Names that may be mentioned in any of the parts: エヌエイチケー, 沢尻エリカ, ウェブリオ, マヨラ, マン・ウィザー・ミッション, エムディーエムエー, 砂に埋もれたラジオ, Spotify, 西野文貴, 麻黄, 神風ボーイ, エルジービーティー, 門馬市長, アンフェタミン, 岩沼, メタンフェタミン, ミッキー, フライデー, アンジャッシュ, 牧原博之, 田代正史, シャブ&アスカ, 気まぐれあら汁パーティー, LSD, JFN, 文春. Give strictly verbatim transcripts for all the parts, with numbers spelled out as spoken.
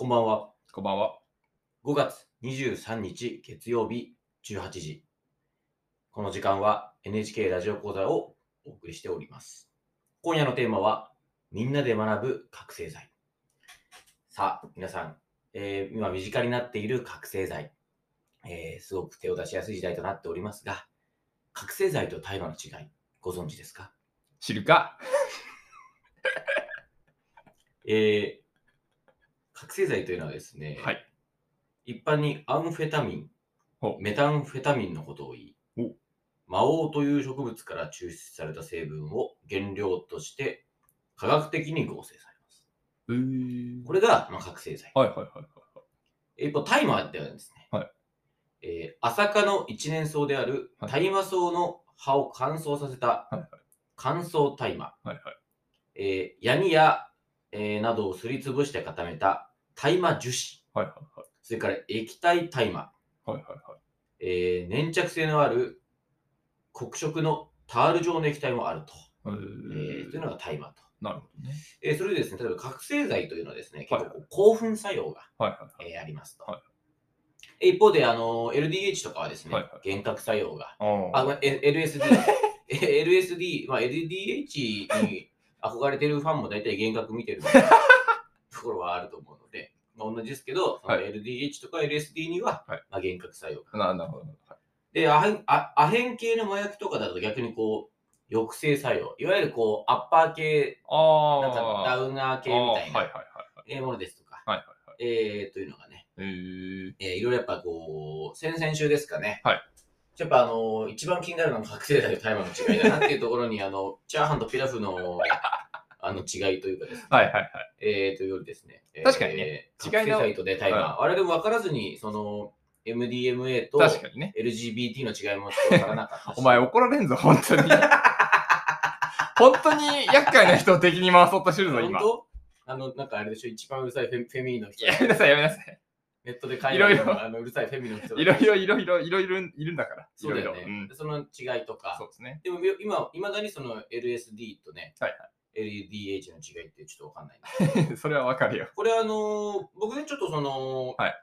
こんばんは。こんばんは。ごがつにじゅうさんにち月曜日じゅうはちじ。この時間は エヌエイチケー ラジオ講座をお送りしております。今夜のテーマはみんなで学ぶ覚醒剤。さあ、皆さん、えー、今身近になっている覚醒剤、えー、すごく手を出しやすい時代となっておりますが、覚醒剤と大麻の違い、ご存知ですか？知るかえー、覚醒剤というのはですね、はい、一般にアンフェタミン、メタンフェタミンのことを言い、麻黄という植物から抽出された成分を原料として科学的に合成されます。えー、これが、まあ、覚醒剤。はいはいはいはい。一方、大麻ではですね、はい、えー、朝霞の一年草である大麻草の葉を乾燥させた乾燥大麻、はいはいはいはい、えー、ヤニやえー、などをすりつぶして固めた大麻樹脂、はいはいはい、それから液体大麻、はいはいはい、えー、粘着性のある黒色のタール状の液体もあると、えー、というのが大麻と。なるほどね。えー、それでですね、例えば覚醒剤というのはですね、結構興奮作用が、はいはいはい、えー、ありますと。はいはい、えー、一方であの エルディーエイチ とかはですね、はいはい、幻覚作用が、あ、まあ、エルエスディー エルエスディー、まあ、エルディーエイチ に憧れてるファンも大体幻覚見てるところはあると思うので、まあ、同じですけど、はい、エルディーエイチ とか エルエスディー には、はい、まあ、幻覚作用が。なるほど。で、アヘン、ア、アヘン系の麻薬とかだと逆にこう、抑制作用、いわゆるこう、アッパー系、あー、なんかダウナー系みたいな、はいはいはいはい、ものですとか、はいはいはい、えー、というのがね、えーえー、いろいろやっぱこう、先々週ですかね、はい、やっぱあの一番気になるのは覚醒剤と大麻の違いだなっていうところにあのチャーハンとピラフのあの違いというかですね、はいはいはい、えー、というよりですね、確かにね、覚醒剤と大麻、はい、あれでも分からずにその エムディーエムエー と エルジービーティー の違いも分からなかったし、お前怒られんぞ本当に本当に厄介な人を敵に回そうとしてるぞ今。本当あのなんかあれでしょ、一番うるさいフェ、フェミーの人。やめなさいやめなさい。ネットで海外のあのうるさいフェミの人いろいろいろいろいろいろいるんだから、そうだよね、いろいろ、うん、その違いとか、そうですね。でも今いまだにその エルエスディー とね、はいはい、エルディーエイチ の違いってちょっとわかんないんですけどそれはわかるよ。これあの僕ねちょっとその、はい、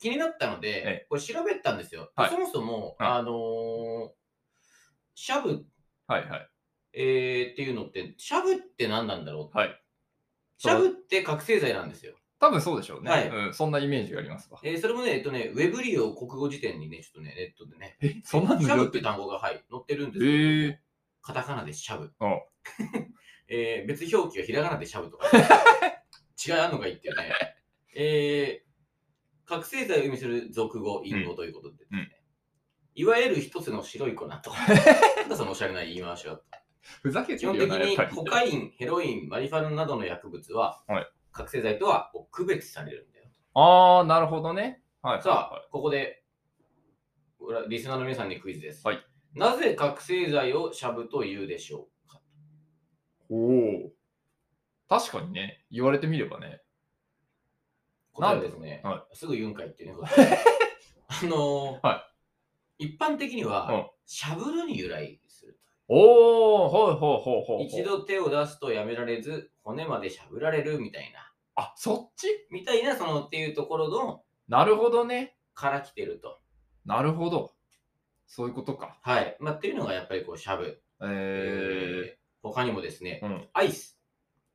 気になったので、ええ、これ調べたんですよ。はい、そもそも、はい、あのシャブ、はいはい、えー、っていうのってシャブって何なんだろう。はい、シャブって覚醒剤なんですよ。多分そうでしょうね、はい、うん。そんなイメージがありますわ。えー、それもね、えっとね、ウェブリオ国語辞典にね、ちょっとね、ネットでね、え、そんなのシャブって単語が、はい、載ってるんですけど、えー、カタカナでシャブ。ああえー、別表記はひらがなでシャブとか、ね、違うのがいいっていうね。えー、覚醒剤を意味する俗語、隠語ということでですね、うんうん、いわゆる一つの白い粉と。なんだそのおしゃれな言い回しは。ふざけてるよな、基本的にコカイン、ヘロイン、マリファナなどの薬物は、はい、覚醒剤とは区別されるんだよ。ああ、なるほどね。はい、さあ、はい、ここでリスナーの皆さんにクイズです。はい、なぜ覚醒剤をシャブと言うでしょうか。おお、確かにね、言われてみればね。答えはですね、はい、すぐ言うんかいっていうね。あのー、はい、一般的には、うん、シャブルに由来すると。おお、ほうほうほうほう。一度手を出すとやめられず、骨までしゃぶられるみたいな。あ、そっちみたいな、そのっていうところの。なるほどね。から来てると。なるほど。そういうことか。はい。まあ、っていうのがやっぱりこう、しゃぶ。えー、えー。他にもですね、うん、アイス。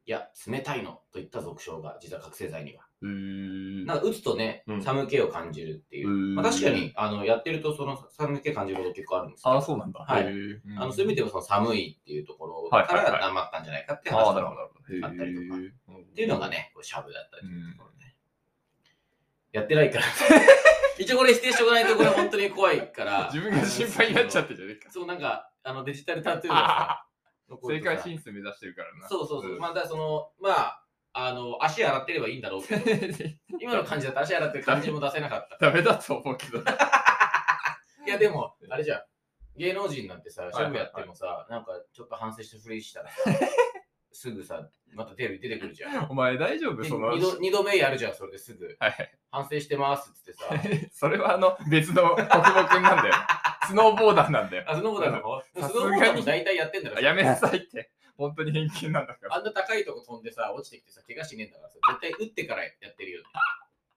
いや、冷たいのといった俗称が、実は覚醒剤には。うーん。なんか打つとね、うん、寒気を感じるっていう。うーん、まあ、確かに、あの、やってると、その寒気感じること結構あるんですけど。あ、そうなんだ。はい。あの、そういう意味でもその寒いっていうところからなまったんじゃないかって話だろうな。あったりとかっていうのがね、こうシャブだったりとかね、やってないから一応これ否定しておかないとこれ本当に怖いから自分が心配になっちゃってじゃねえか。そう、なんかあのデジタルタトゥーが正解進出目指してるからな。そうそうそう、うん、まあだそのまああの足洗ってればいいんだろうけど今の感じだと足洗ってる感じも出せなかったダメだと思うけどいやでもあれじゃん、芸能人なんてさ、シャブやってもさ、はいはいはい、なんかちょっと反省してフリーしたらさすぐさ、またテレビ出てくるじゃん。お前大丈夫その二度、二度目やるじゃん、それですぐ。はい、反省してますってさ。それはあの、別の国語くんなんだよ。スノーボーダーなんだよ。あ、スノーボーダーなの？スノーボーダーも大体やってんだろ。やめなさいって。本当に偏見なんだから。あんな高いとこ飛んでさ、落ちてきてさ、怪我しねえんだからさ、絶対打ってからやってるよ。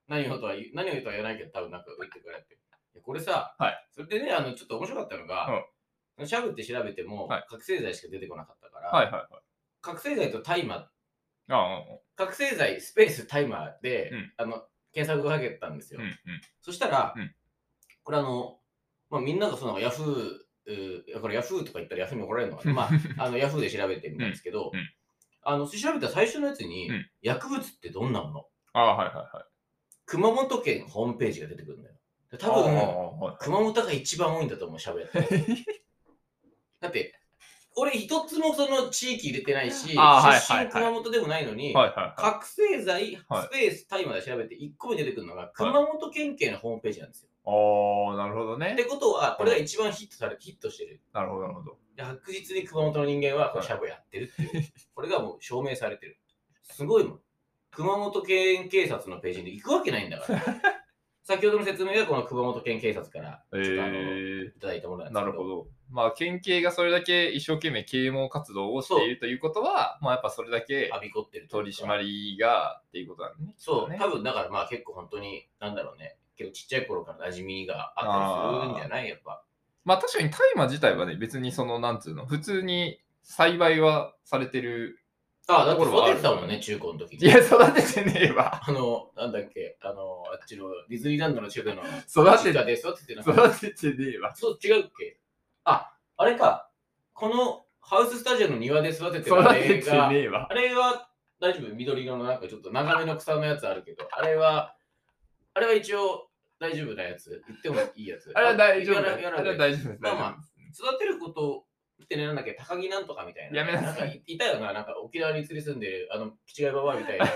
何をとは言う、何を言うとは言わないけど、多分なんか打ってからやってる。いやこれさ、はい、それでね、あのちょっと面白かったのが、うん、シャブって調べても、はい、覚醒剤しか出てこなかったから、はいはいはい、覚醒剤と大麻、覚醒剤スペース大麻で、うん、あの検索をかけたんですよ。うんうん、そしたら、うん、これあの、まあ、みんながそのヤフー、だからヤフーとか言ったらヤフーに怒られるのかな、まあ、あのヤフーで調べてみたんですけど、うんうん、あの調べた最初のやつに、うん、薬物ってどんなもの、あ、はいはいはい、熊本県ホームページが出てくるんだよ。多分、はい、熊本が一番多いんだと思う、しゃべってだって俺一つもその地域入れてないし、出身、はい、熊本でもないのに、はいはいはい、覚醒剤スペースタイマーで調べていっこめ出てくるのが、はい、熊本県警のホームページなんですよ。ああ、なるほどね。ってことは、これが一番ヒットされ、ヒットしてる。なるほど、なるほど。確実に熊本の人間は、シャブやってるっていう。これがもう証明されてる。すごいもん。熊本県警察のページに行くわけないんだから。先ほどの説明は、この熊本県警察から、えー、いただいたものなんですけど。なるほど。まあ、県警がそれだけ一生懸命啓蒙活動をしているということは、まあ、やっぱそれだけ、あびこってる取り締まりが、っていうことなんね。そう、ね、多分、だからまあ結構本当に、なんだろうね。けどちっちゃい頃から馴染みがあったりするんじゃないやっぱ。まあ確かに大麻自体はね、別にそのなんつうの普通に栽培はされてる。ああ、だって育てたもんね、中高の時に。いや育ててねえわ。あのなんだっけ、あのあっちのディズニーランドの近くの育てたで育ててなかった。育ててねえわ。そう違うっけ。ああれか、このハウススタジオの庭で育ててるあれが、育ててねえわ。あれは大丈夫、緑色のなんかちょっと長めの草のやつあるけど、あれは。あれは一応大丈夫なやつ、言ってもいいやつ。あれは大丈夫だ。あれは大丈夫です。まあまあ、育てることってね、なんだっけ、高木なんとかみたいな。やめなさい。なんかいたよな、なんか沖縄に移り住んでる、あの、キチガイババアみたいな。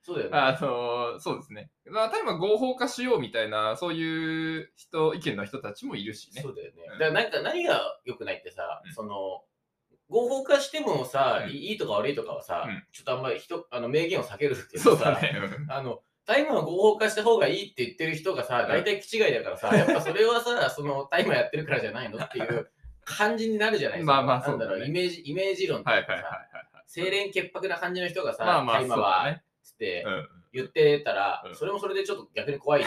そうだよね。あの、そうですね。まあ、例えば合法化しようみたいな、そういう人、意見の人たちもいるしね。そうだよね。うん、だからなんか何が良くないってさ、うん、その、合法化してもさ、うん、いいとか悪いとかはさ、うん、ちょっとあんまり人、あの、名言を避けるけどさ、ね、うん、あの、大麻を合法化した方がいいって言ってる人がさ、大体気違いだからさ、やっぱそれはさ、その大麻やってるからじゃないのっていう感じになるじゃないですか。まあまあそうだ、ね、なんだろう、イメージ、イメージ論とかさ、清廉潔白な感じの人がさ、まあまあね、大麻はつって言ってたら、うん、それもそれでちょっと逆に怖い。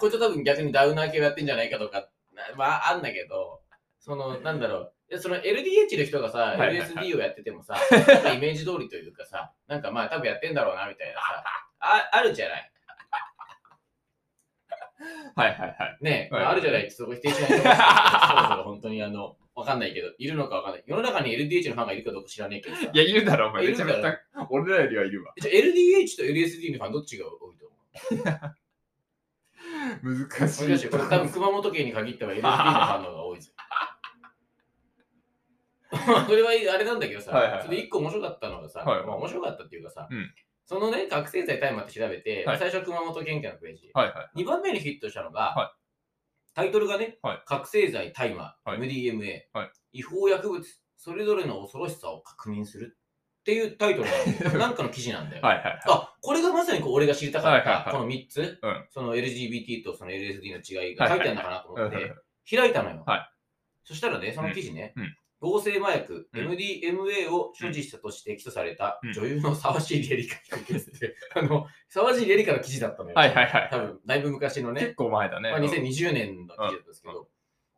これと多分逆にダウナー系をやってんじゃないかとか、まああんだけど、そのなんだろう。その エルディーエイチ の人がさ、エルエスディー をやっててもさ、なんかイメージ通りというかさ、なんかまあ多分やってんだろうなみたいなさ、あ, あるじゃない。はいはいはい。ねえ、はいはいはい、あるじゃないってそこ否定しないと思うんですけど、そろそろ本当にあの、わかんないけど、いるのかわかんない。世の中に エルディーエイチ のファンがいるかどうか知らねえけどさ。いや、いるだろ、お前。めちゃめちゃ。俺らよりはいるわ。じゃ エルディーエイチ と エルエスディー のファンどっちが多いと思う？難しい。難しい。これ多分熊本県に限っては エルエスディー のファンの方が多いです。それはあれなんだけどさ、はいはいはい、それいっこ面白かったのがさ、はいはい、まあ、面白かったっていうかさ、うん、そのね、覚醒剤大麻って調べて、はい、最初は熊本県警のページ、はいはい、にばんめにヒットしたのが、はい、タイトルがね、はい、覚醒剤大麻、はい、エムディーエムエー、はい、違法薬物、それぞれの恐ろしさを確認するっていうタイトルのなんかの記事なんだよ。はいはいはい、あ、これがまさにこう俺が知りたかった、はいはいはい、このみっつ、うん、その エルジービーティー とその エルエスディー の違いが書いてあるのかなと思って、はいはいはい、開いたのよ、はい。そしたらね、その記事ね、うんうん、合成麻薬、うん、エムディーエムエー を所持したとして起訴された女優の沢尻エリカ被告ですって、あの、沢尻エリカの記事だったのよ。はいはいはい。多分、だいぶ昔のね。結構前だね。まあ、にせんにじゅうねんの記事だったんですけど、うん、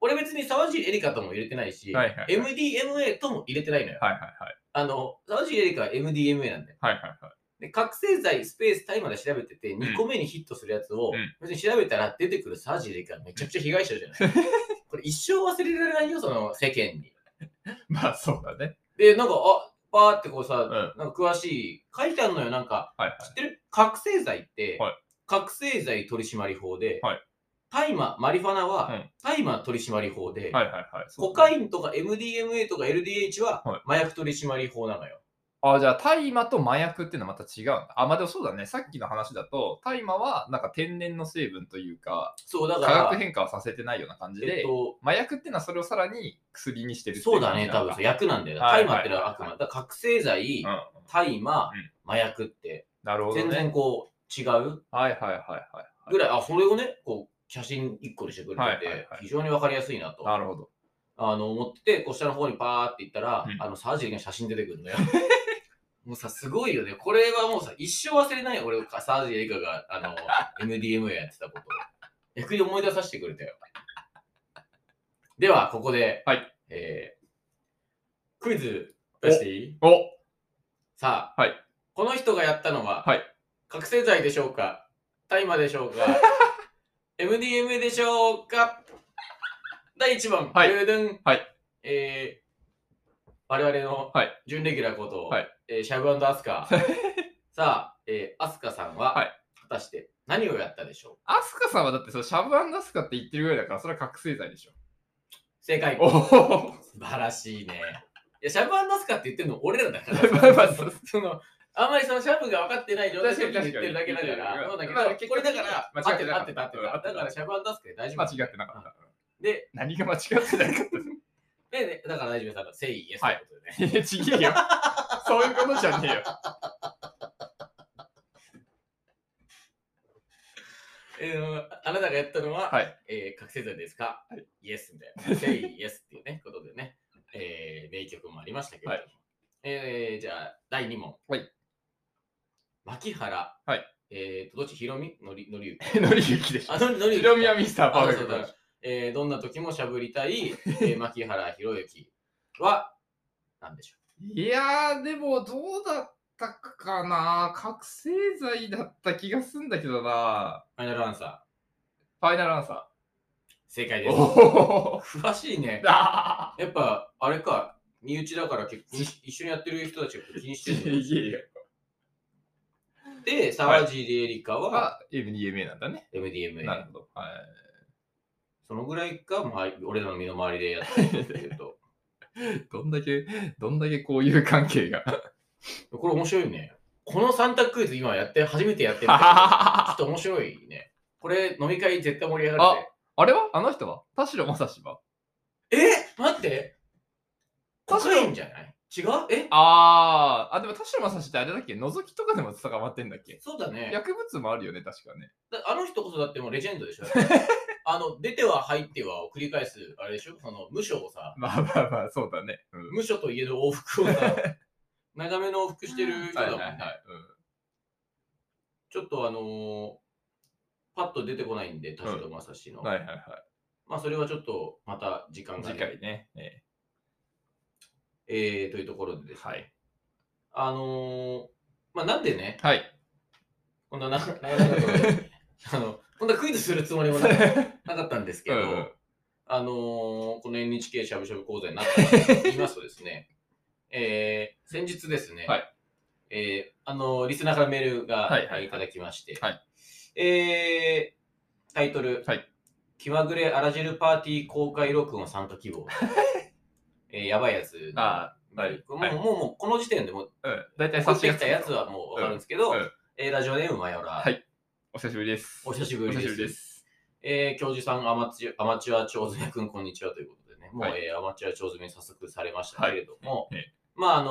俺別に沢尻エリカとも入れてないし、はいはいはい、エムディーエムエー とも入れてないのよ。はいはいはい。あの、沢尻エリカは エムディーエムエー なんで。はいはいはい。で、覚醒剤、スペース、タイマーで調べてて、にこめにヒットするやつを、うん、別に調べたら出てくる沢尻エリカめちゃくちゃ被害者じゃない。これ一生忘れられないよ、その世間に。まあそうだね。で、なんか、あ、バーってこうさ、うん、なんか詳しい、書いてあるのよ、なんか、はいはい、知ってる？覚醒剤って、はい、覚醒剤取締法で、はい、大麻、マリファナは大麻、うん、取締法で、はいはいはい、コカインとか エムディーエムエー とか エルディーエイチ は、はい、麻薬取締法なのよ。あ、じゃあ大麻と麻薬っていうのはまた違うんだ。あ、まあでもそうだね。さっきの話だと、大麻はなんか天然の成分というか、そうだから化学変化はさせてないような感じで、えっと、麻薬っていうのはそれをさらに薬にしてるっていう。そうだね、多分薬なんだよ。大麻ってのはあくまで覚醒剤、大麻、麻薬って、なるほどね、全然こう違う。はいはいはいはい。ぐらい、あ、それをね、こう写真いっこにしてくれてて、はいはいはい、非常にわかりやすいなと。なるほど。あの持っててこう下の方にパーっていったら、うん、あのサージェリーの写真出てくるんだよ。もうさすごいよね。これはもうさ一生忘れないよ。俺サージェリーがあの エムディーエムエー やってたことを逆に思い出させてくれたよ。ではここで、はいえー、クイズ出していい？お、おさあ、はい、この人がやったのは、はい、覚醒剤でしょうか、大麻でしょうか、エムディーエムエー でしょうか。だいいちばん、はいはいえー、我々の準レギュラーこと、はいえー、シャブ&アスカ。さあ、えー、アスカさんは、はい、果たして何をやったでしょう。アスカさんはだってそのシャブ&アスカって言ってるぐらいだから、それは覚醒剤でしょ。正解。お素晴らしいね。いやシャブ&アスカって言ってるの俺らだから。そのあんまりそのシャブが分かってない状態で言ってるだけだから。そうだけど、これだから間違ってなかった。だからシャブ&アスカで大丈夫。間違ってなかった。うんで何が間違ってないかってで、ね、だから大丈夫だ、セイイエスってことでね。はい、ちげえよ。そういうことじゃねえよ。えー、あなたがやったのは、はいえー、覚醒剤ですか、はい、イエスみたいな。セイイエスっていう、ね、ことでね、えー、名曲もありましたけど、はいえー、じゃあ、だいにもん。はい、牧原、はいえー、とどっちひろみのりゆき。のりゆきでしょ。ひろみはミスターパーフェクトだ。えー、どんな時もしゃぶりたい、えー、牧原博之は何でしょう。いやーでもどうだったかな、覚醒剤だった気がするんだけどな。ファイナルアンサー。ファイナルアンサー正解です。詳しいね。やっぱあれか、身内だから結構一緒にやってる人たちが気にしてる。いやいやで、沢尻エリカは、はい、エムディーエムエー なんだね。エムディーエムエー なるほど、はいそのぐらいか、まあ、俺らの身の回りでやってるっていうと。どんだけ、どんだけこういう関係が。これ面白いね。このさん択クイズ今やって、初めてやってるんだけど、ちょっと面白いね。これ飲み会絶対盛り上がるね。あ、あれはあの人は田代正史はえ待ってコカインじゃない違うえあー、あ、でも田代正史ってあれだっけ、覗きとかでも捕まってんだっけ。そうだね。薬物もあるよね、確かね。だあの人こそだってもうレジェンドでしょ。あの出ては入ってはを繰り返すあれでしょ、その無所をさ、まあまあまあそうだね、うん、無所といえど往復をさ長めの往復してる人だもんね、はいはいはいうん、ちょっとあのー、パッと出てこないんで田代正史の、うん、はいはいはい、まあそれはちょっとまた時間が、ね、次回ねええー、というところでですね、はい、あのー、まあなんでね、はいこんな長々とあのこんなクイズするつもりもなかったんですけど、うん、あのー、この エヌエイチケー しゃぶしゃぶ講座になったと言いますとですね、えー、先日ですね、はいえー、あのー、リスナーからメールが、はいはいはい、いただきまして、はいえー、タイトル、はい、気まぐれあら汁パーティー公開録音参加希望、えー、やばいやつ、あはい、もう、はい、もう、もうこの時点でもう、うん、だいたい差し出したやつはもう分かるんですけど、うんうんえー、ラジオネームマヨラ、はいお久しぶりです。お久しぶりです。ですえー、教授さん、アマチュア長爪くん、こんにちはということでね、もう、はいえー、アマチュア長爪に早速されましたけれども、はいはい、まあ、あのー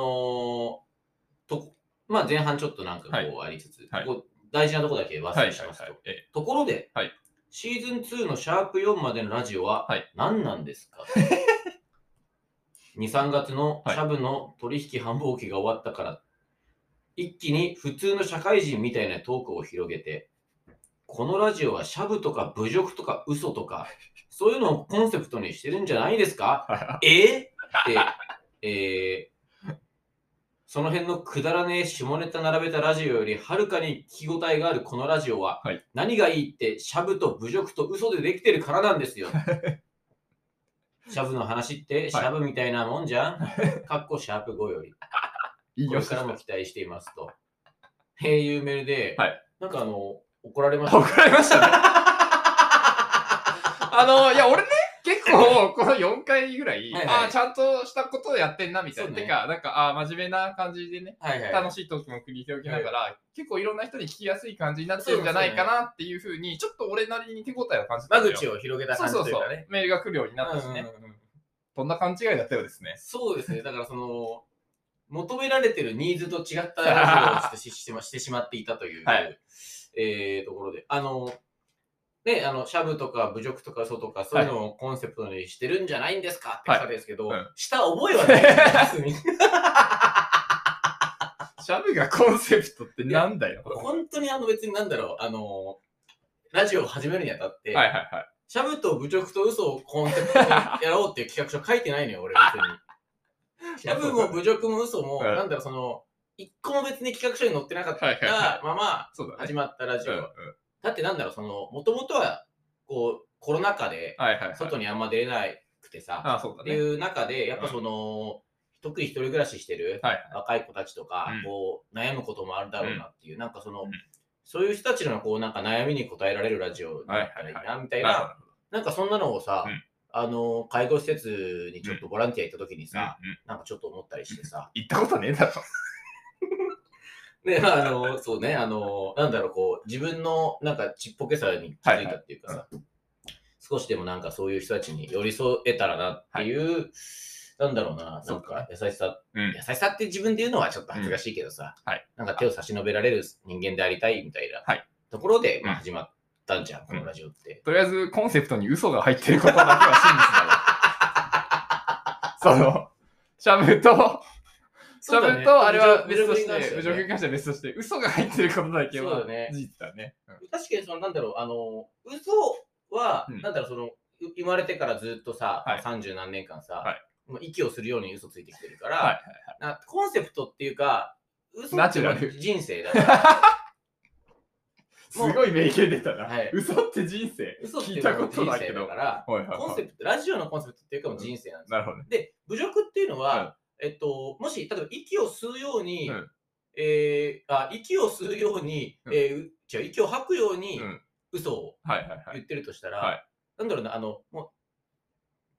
とまあ、前半ちょっとなんかこうありつつ、はい、ここ大事なとこだけ忘れしますと。はいはいはい、ところで、はい、シーズンツーのシャープよんまでのラジオは何なんですか、はい、に、さんがつのシャブの取引繁忙期が終わったから、はい、一気に普通の社会人みたいなトークを広げて、このラジオはシャブとか侮辱とか嘘とかそういうのをコンセプトにしてるんじゃないですかえって、えー、その辺のくだらねえ下ネタ並べたラジオよりはるかに聞き応えがあるこのラジオは、はい、何がいいってシャブと侮辱と嘘でできてるからなんですよシャブの話ってシャブみたいなもんじゃん、はい、かっこシャープごよりこれからも期待していますとへえいうメールで、はい、なんかあの怒られました、ね、怒られましたねあのいや俺ね結構このよんかいぐらいはい、はい、あちゃんとしたことをやってんなみたいな、ね、てかなんかあ真面目な感じでね、はいはいはい、楽しいトークも繰り広げながら、はい、結構いろんな人に聞きやすい感じになってるんじゃないかなっていうふうにちょっと俺なりに手応えを感じたんですよ。間口を広げた感じというかね、そうそうそうメールが来るようになったしね、うんうんうん、そんな勘違いだったようですね。そうですね、だからその求められてるニーズと違ったラジオをしてしまっていたという、はいえー、ところで、あのね、あのシャブとか侮辱とか嘘とかそういうのをコンセプトにしてるんじゃないんですかって方ですけど、はいはい、うん、した覚えはないシャブがコンセプトってなんだよ。本当にあの別になんだろう、あのラジオを始めるにあたって、はいはいはい、シャブと侮辱と嘘をコンセプトにやろうっていう企画書書いてないのよ俺別にシャブも侮辱も嘘も、はい、なんだろう、その一個も別に企画書に載ってなかったまま始まったラジオ、はいはいはい、そうだね、うんうん、だってなんだろう、そのもともとはこうコロナ禍で外にあんま出れなくてさ、はいはいはい、ああ、そうだね、っていう中でやっぱその、うん、特に一人暮らししてる若い子たちとか、うん、こう悩むこともあるだろうなっていう、うん、なんかその、うん、そういう人たちのこうなんか悩みに答えられるラジオだったらいいなみたいな、はいはいはい、なんかそんなのをさ、うん、あの介護施設にちょっとボランティア行った時にさ、うん、なんかちょっと思ったりしてさ、行ったことねえだろね、あのそうね、あのなんだろう、こう自分のなんかちっぽけさに気づいたっていうかさ、はいはい、少しでもなんかそういう人たちに寄り添えたらなっていう、はい、なんだろうな、なんか優しさ、うん、優しさって自分で言うのはちょっと恥ずかしいけどさ、うん、はい、なんか手を差し伸べられる人間でありたいみたいなところで、まあ、始まったんじゃん、うん、このラジオって、うん、とりあえずコンセプトに嘘が入ってることだけは真実だろそのシャブとシャブとあれは別として、侮辱に関しては別として、嘘が入ってることだけは事実だね。確かにそのなんだろう、あの嘘は、うん、なんだろう、その生まれてからずっとさ、さんじゅう、はい、何年間さ、はい、息をするように嘘ついてきてるから、はいはいはい、なコンセプトっていうか嘘って人生だから。すごい名言出たな、はい。嘘って人生。嘘って人生だから、はいはいはい、コンセプトラジオのコンセプトっていうかも人生なんですよ。うん、なるほどね、で、侮辱っていうのは。はい、えっと、もし例えば息を吸うように、うん、えー、あ息を吸うように、うん、えー、じゃあ息を吐くように嘘を言ってるとしたら、うん、はいはいはい、なんだろうな、あのもう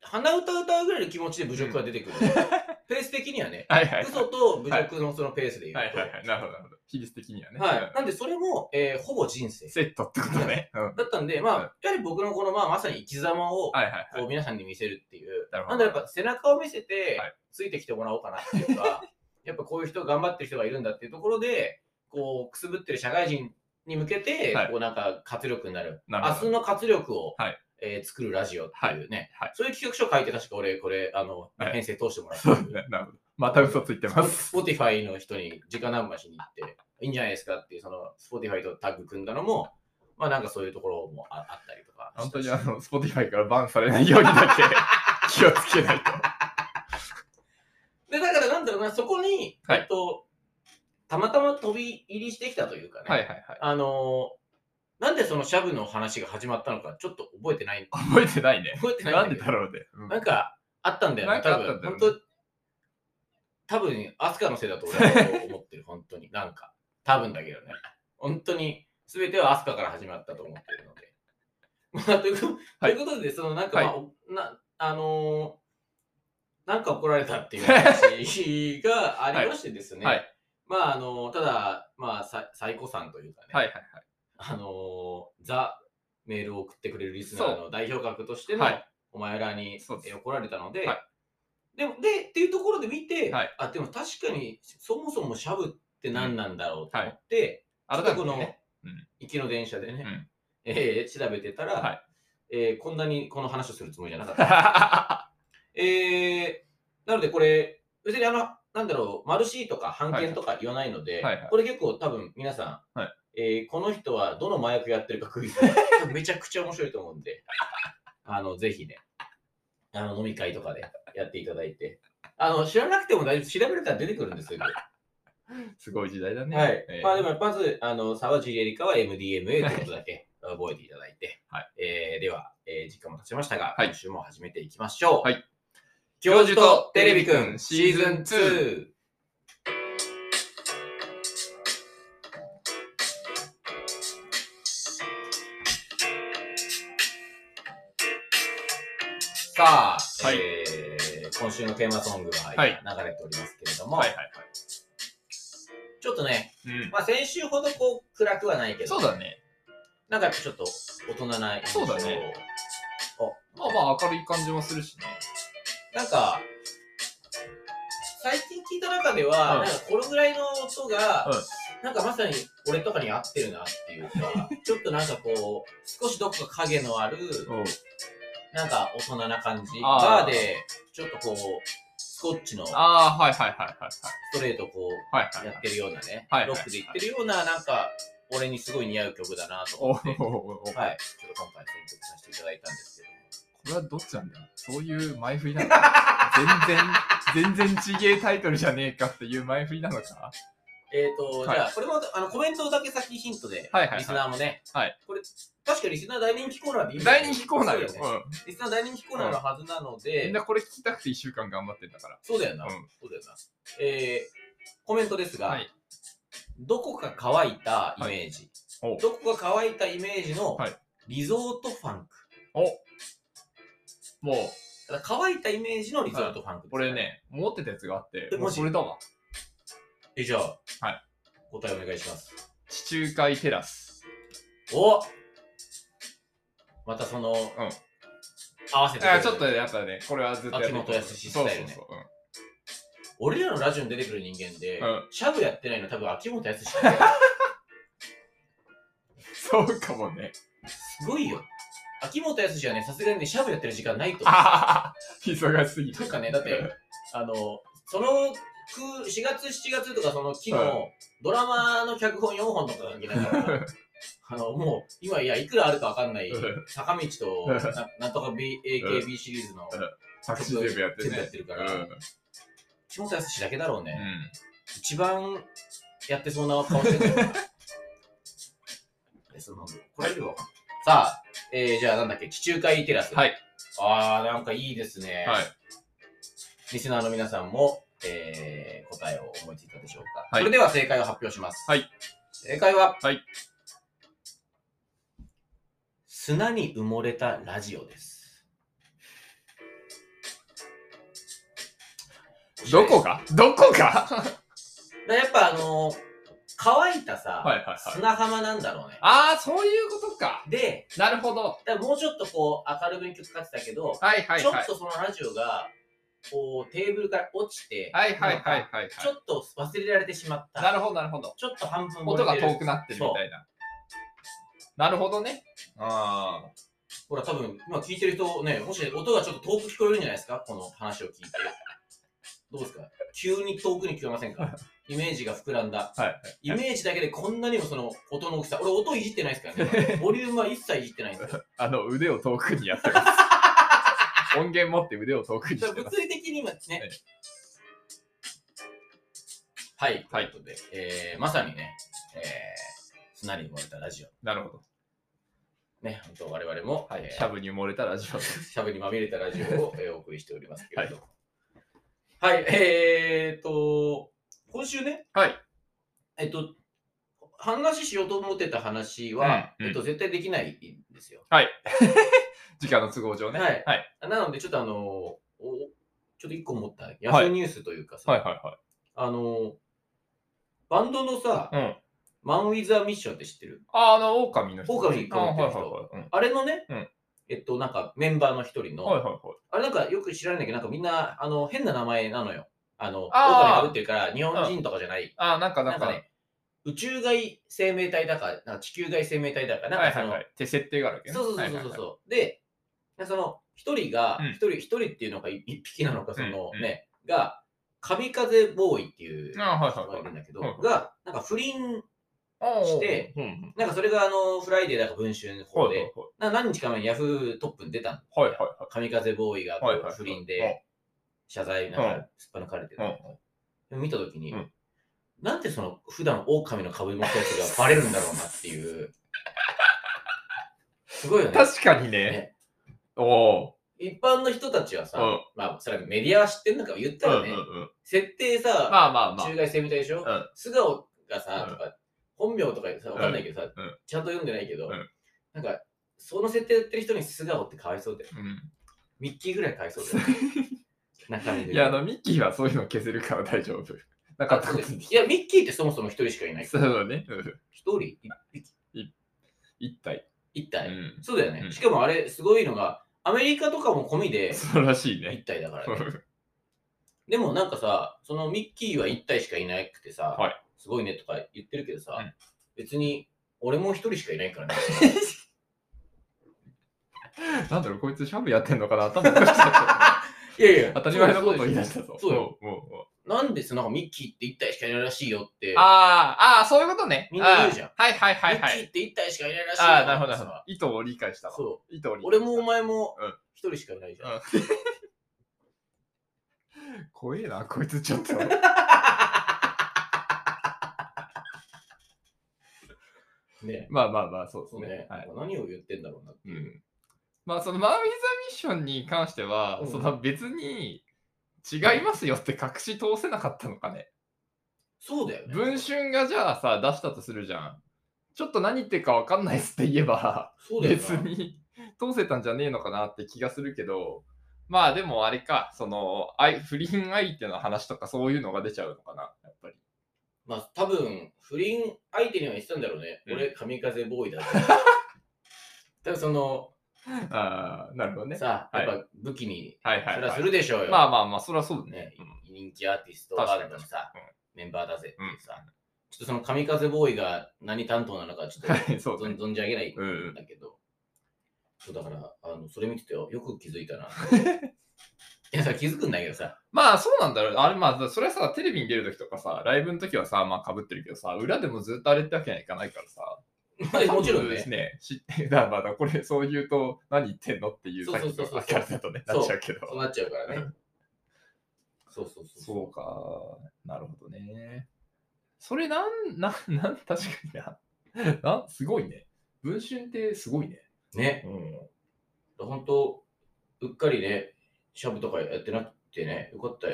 鼻歌歌うぐらいの気持ちで侮辱が出てくる、うん、ペース的にはねはいはい、はい、嘘と侮辱のそのペースで言うと、はいはいはい、なるほどなるほど、比率的にはね、はい、なんでそれも、えー、ほぼ人生セットってことね、うん、だったんで、まあ、うん、やはり僕のこの、まあ、まさに生き様を、はいはいはい、こう皆さんに見せるっていう、なんだやっぱ背中を見せて、はい、ついてきてもらおうかなっていうかやっぱこういう人頑張ってる人がいるんだっていうところでこうくすぶってる社会人に向けて、はい、こうなんか活力になる、なる明日の活力を、はい、えー、作るラジオっていうね、はいはい、そういう企画書書いて確か俺これあの、はい、編成通してもらってなるほど、また嘘ついてます。 Spotify の人に直談判しに行っていいんじゃないですかっていう、その Spotify とタッグ組んだのもまあなんかそういうところも あ, あったりとか、本当にあの Spotify からバンされないようにだけ気をつけないとでだからなんだろうな、そこに、はい、えっとたまたま飛び入りしてきたというかね、はいはいはい、あのー、なんでそのシャブの話が始まったのかちょっと覚えてない覚えてないね覚えてないんだけど、なんでだろうね、うん、なんかあったんだよね、多分本当多分アスカのせいだと俺は思ってる本当になんか多分だけどね、本当に全てはアスカから始まったと思ってるのでまあということで、はい、そのなんか、まあ、はい、なあのーなんか怒られたっていう話がありましてですね、はいはい、まああのただまあ最古さんというかね、はいはいはい、あのザメールを送ってくれるリスナーの代表格としてのお前らに、はい、怒られたので、はい、でもでっていうところで見て、はい、あでも確かにそもそもシャブって何なんだろうと思って、うん、はい、この行きの電車でね、うん、えー、調べてたら、はい、えー、こんなにこの話をするつもりじゃなかった。えー、なのでこれ別にあのなんだろうマルシーとか判件とか言わないので、はいはいはい、これ結構多分皆さん、はい、えー、この人はどの麻薬やってるかクイズめちゃくちゃ面白いと思うんであのぜひね、あの飲み会とかでやっていただいて、あの知らなくても大丈夫、調べるから出てくるんですよすごい時代だね、はい、えー、まあでもまずあの沢尻エリカは エムディーエムエー ってことだけ覚えていただいて、はい、えー、では、えー、時間も経ちましたが、はい、今週も始めていきましょう、はい、教授とテレビくんシーズンツー。さあ、はい、えー、今週のテーマソングが流れておりますけれども、はいはいはいはい、ちょっとね、うん、まあ、先週ほどこう暗くはないけど、そうだね、なんかちょっと大人な印象を、そうだね、あ、まあまあ明るい感じもするしね、なんか最近聞いた中では、うん、なんかこのぐらいの音が、なんかまさに俺とかに合ってるなっていうか、ちょっとなんかこう、少しどっか影のある、なんか大人な感じ。バーで、ちょっとこう、スコッチの、ストレートこう、やってるようなね、ロックでいってるような、なんか、俺にすごい似合う曲だなと思って、はい、ちょっと今回選曲させていただいたんですけど。これはどっちなんだよ。そういう前振りなのか全然、全然ちげえタイトルじゃねえかっていう前振りなのかえっと、はい、じゃあ、これもあのコメントだけ先ヒントで、はいはいはい、リスナーもね、はい、これ、確かリスナー大人気コーナーでいいんだよね。大人気コーナーよ、ねうん。リスナー大人気コーナーのはずなので、うん、みんなこれ聞きたくていっしゅうかん頑張ってんだから。そうだよな。うん、そうだよな。えー、コメントですが、はい、どこか乾いたイメージ、はい、どこか乾いたイメージのリゾートファンク。はい、おもうだから乾いたイメージのリゾートファンクです、ねはい、俺ね、持ってたやつがあって、もうそれだわ。え、じゃあ、はい、答えお願いします。地中海テラス。おまたその、うん、合わせてくる。ちょっとやっぱね、これはずっとやってる。秋元康スタイルね。俺らのラジオに出てくる人間で、うん、シャブやってないの多分秋元康スタイル。そうかもね。すごいよ。秋元康はね、さすがにね、シャブやってる時間ないと思う。忙しすぎる。なんかね、だって、あの、そのしがつ、しちがつとかその期のドラマの脚本よんほんとかだけだから、あの、もう、今、いや、いくらあるかわかんない、坂道とな、なんとか、B、エーケービー シリーズの作詞全部やってるから、秋元康だけだろうね。うん、一番やってそうな顔してるから。え、そうなんだ。これいるわ。さあ、えー、じゃあなんだっけ、地中海テラス。はい。あー、なんかいいですね。はい。リスナーの皆さんも、えー、答えを思いついたでしょうか。はい。それでは正解を発表します。はい。正解は、はい。砂に埋もれたラジオです。どこがどこがやっぱあのー、乾いたさ、はいはいはい、砂浜なんだろうね。ああ、そういうことか。で、なるほど。だからもうちょっとこう、明るめに曲書いてたけど、はいはいはい、ちょっとそのラジオが、こう、テーブルから落ちて、はいはいはいはいはい、ちょっと忘れられてしまった。なるほどなるほど。ちょっと半分音が遠くなってるみたいな。なるほどね。ああ。ほら、多分、今聞いてる人ね、もし音がちょっと遠く聞こえるんじゃないですかこの話を聞いて。どうですか急に遠くに聞こえませんかイメージが膨らんだ、はいはい。イメージだけでこんなにもその音の大きさ。俺音いじってないですからね。ボリュームは一切いじってないんですよ。あの、腕を遠くにやってます。音源持って腕を遠くにしてます。物理的に今ですね。ねはい。はい。ということで、えー、まさにね、えー、砂に埋もれたラジオ。なるほど。ね、本当我々も、はいえー、シャブに埋もれたラジオ。シャブにまみれたラジオを、えー、お送りしておりますけれども。はい、はい、えーと、今週ね、はい、えっと、話しようと思ってた話は、うんうん、えっと、絶対できないんですよ。はい。時間の都合上ね。はい。はい、なので、ちょっとあのー、おちょっと一個思った、ヤフーニュースというかさ、はいはいはいはい、あのー、バンドのさ、うん、マン・ウィザー・ミッションって知ってる？あ、あの、オオカミの人。オオカミの人。あれのね、うん、えっと、なんかメンバーの一人の、はいはいはい、あれなんかよく知らないんだけど、なんかみんな、あの、変な名前なのよ。あの、狼かぶってるから、日本人とかじゃない。ああ、なんかなんかね、宇宙外生命体だか、なんか地球外生命体だか、なんかその、はいはいはい、って設定があるわけね。そうそうそうそう。はいはいはい、で、その、一人が、一、うん、人、一人っていうのが一匹なのか、その、うん、ね、が、神風ボーイっていうのがいるんだけど、はいはいはい、が、なんか不倫して、うん、なんかそれがあの、フライデーだか文春の方で、はいはいはい、何日か前にヤフートップに出たの。はいはいはい、神風ボーイが不倫で、はいはいはい謝罪なんかすっぱ抜かれてる、うん、見たときに、うん、なんでその普段狼の株持ってるやつがバレるんだろうなっていうすごいよね確かに ね, ねお一般の人たちはさ、うん、まあそれはメディアは知ってるのか言ったらね、うんうんうん、設定さ、まあまあまあ、中外性みたいでしょ、うん、素顔がさ、うん、とか本名とかさわかんないけどさ、うん、ちゃんと読んでないけど、うん、なんかその設定やってる人に素顔ってかわいそうだよ、うん、ミッキーぐらいかわいそうだよいやあのミッキーはそういうの消せるから大丈夫。なかったです。いやミッキーってそもそも一人しかいないから。そうだね。一人一体一体、うん。そうだよね、うん。しかもあれすごいのがアメリカとかも込みで一体だからね。らねでもなんかさそのミッキーは一体しかいなくてさ、はい、すごいねとか言ってるけどさ、うん、別に俺も一人しかいないからね。なんだろう、こいつシャブやってんのかな、頭おかしくなってる。いやいや、当たり前のことを言い出したぞ。そうよ。なんでさ、なんかミッキーって一体しかいないらしいよって。ああ、ああ、そういうことね。みんな言うじゃん。はいはいはいはい。ミッキーって一体しかいないらしいよ。ああ、なるほどなるほど。意図を理解したわ。そう。意図を理解した。俺もお前も一人しかいないじゃん。うんうん、怖えな、こいつちょっと。ね、まあまあまあ、そうですね。ね、はい、何を言ってんだろうなっていう。うん、まあそのマン・ウィザ・ミッションに関しては、うん、その別に違いますよって隠し通せなかったのかね。そうだよね。文春がじゃあさ出したとするじゃん。ちょっと何言ってるか分かんないっすって言えば別に通せたんじゃねえのかなって気がするけど、まあでもあれか、その不倫相手の話とかそういうのが出ちゃうのかなやっぱり。まあ多分不倫相手には言ってたんだろうね。うん、俺神風ボーイだって。多分その。ああ、なるほどね。さあ、はい、やっぱ武器に、はいはいはい、それはするでしょうよ。まあまあまあ、それはそうだね。うん、人気アーティストがあるのにさ、うん、メンバーだぜっていうさ、うん、ちょっとその神風ボーイが何担当なのかちょっと、はい、そうね、存じ上げないんだけど、うん、そうだからあの、それ見ててよく気づいたな。いやさ、気づくんだけどさ。まあそうなんだろう。あれ、まあ、それはさ、テレビに出るときとかさ、ライブのときはさ、まあかぶってるけどさ、裏でもずっとあれってわけにはいかないからさ。もちろんですね。知ってだまだこれそう言うと何言ってんのっていう感じの明るさとねなっちゃうけど。そうなっちゃうからね。そうそうそう。そうか。なるほどね。それなんなんなん確かにな。なすごいね。文春ってすごいね。ね。うん。本当うっかりねシャブとかやってなくてねよかったよ。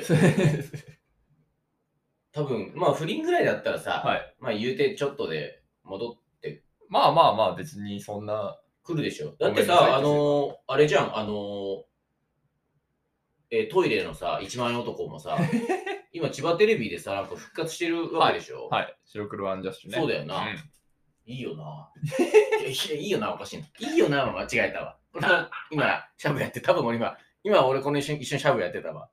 多分まあ不倫ぐらいだったらさ、はい、まあ言うてちょっとで戻ってまあまあまあ別にそんな来るでしょ。だってさあのあれじゃんあの、えー、トイレのさいちまんえん男もさ今千葉テレビでさなんか復活してるわけでしょ。はい、はい、白黒アンジャッシュね。そうだよな、うん、いいよな。いやいいよなおかしいな。いいよな間違えたわ。今シャブやって多分俺今今俺この一緒に一緒にシャブやってたわ。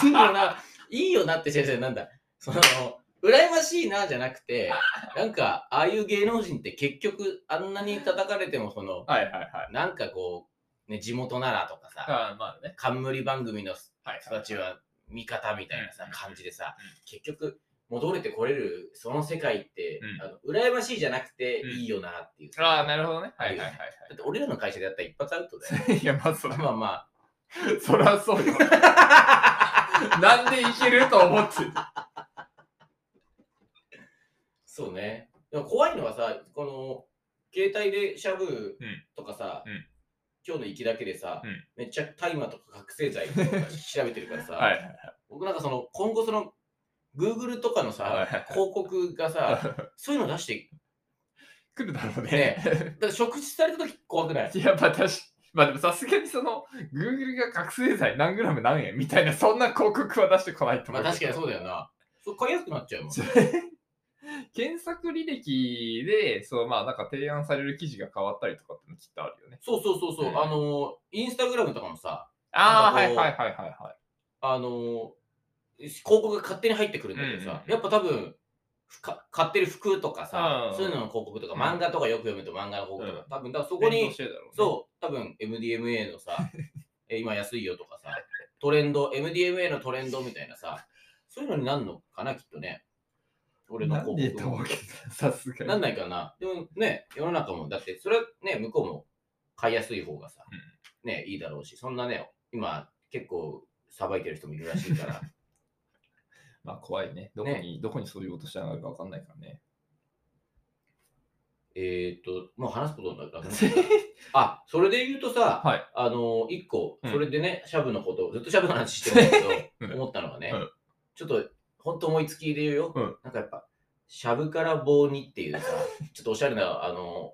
いいよないいよなって先生なんだその羨ましいなじゃなくて、なんか、ああいう芸能人って結局、あんなに叩かれても、その、はいはいはい、なんかこう、ね、地元ならとかさ、あまあね、冠番組の人たちは味方みたいなさ、はいはいはい、感じでさ、うん、結局、戻れてこれる、その世界って、うん、あの羨ましいじゃなくて、いいよなっていう。うん、ああ、なるほどね。はいはいはい。だって、俺らの会社でやったら一発アウトだよ。いや、まあ、それはまあまあ。そりゃそうよ。なんでいけると思って。そうね、でも怖いのはさ、この携帯でシャブとかさ、うん、今日の息だけでさ、うん、めっちゃ大麻とか覚醒剤とか調べてるからさ、はいはいはい、僕なんかその今後その Google とかのさ、はいはいはい、広告がさ、そういうの出してくるだろうね。ねだから食事された時怖くない？いや、まあ、確かまあでもさすがにその Google が覚醒剤何グラム何円みたいなそんな広告は出してこないと思う。まあ確かにそうだよな。そう買いやすくなっちゃうもん。検索履歴でそう、まあ、なんか提案される記事が変わったりとかってのきっとあるよね。そうそうそうそう、うん、あのインスタグラムとかもさああはいはいはいはいはいあの広告が勝手に入ってくるんだけどさ、うんうんうん、やっぱ多分買ってる服とかさ、うん、そういうのの広告とか、うん、漫画とかよく読むと漫画の広告とか、うん、多分だからそこに、ね、そう多分 エムディーエムエー のさ今安いよとかさトレンド エムディーエムエー のトレンドみたいなさそういうのになんのかなきっとね。俺の広告もさすがになんないかな。でもね世の中もだってそれはね向こうも買いやすい方がさ、うん、ねいいだろうしそんなね今結構さばいてる人もいるらしいからまあ怖いねどこに、ね、どこにそういうことしたのか分かんないからね。えー、っともう話すことになるからあそれで言うとさ、はい、あの一個それでね、うん、シャブのことずっとシャブの話してるんだけど思ったのがね、うん、ちょっと本当思いつきで言うよ、うん、なんかやっぱシャブから棒にっていうさちょっとおしゃれなあの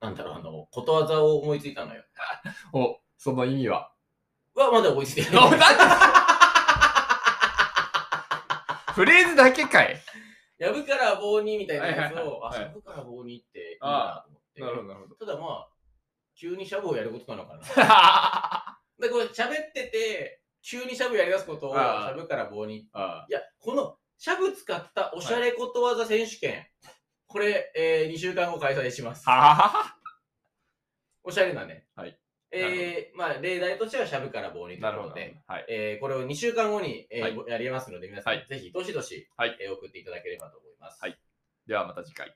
なんだろうあのことわざを思いついたのよ。おその意味ははまだ思いついてないフレーズだけかい。シャブから棒にみたいなやつを、はいはいはい、あシャブから棒にっていいなと思って。なるほどなるほど。ただまあ急にシャブをやることなのかなでこれ喋ってて急にシャブやりだすことをシャブから棒に。いやこのシャブ使ったおしゃれことわざ選手権、はい、これ、えー、にしゅうかんご開催します。はははおしゃれなね、はい、えー、まあ例題としてはシャブから棒にということで、はい、えー、これをにしゅうかんごに、えーはい、やりますので皆さん、はい、ぜひどしどし、はい、えー、送っていただければと思います、はい、ではまた次回。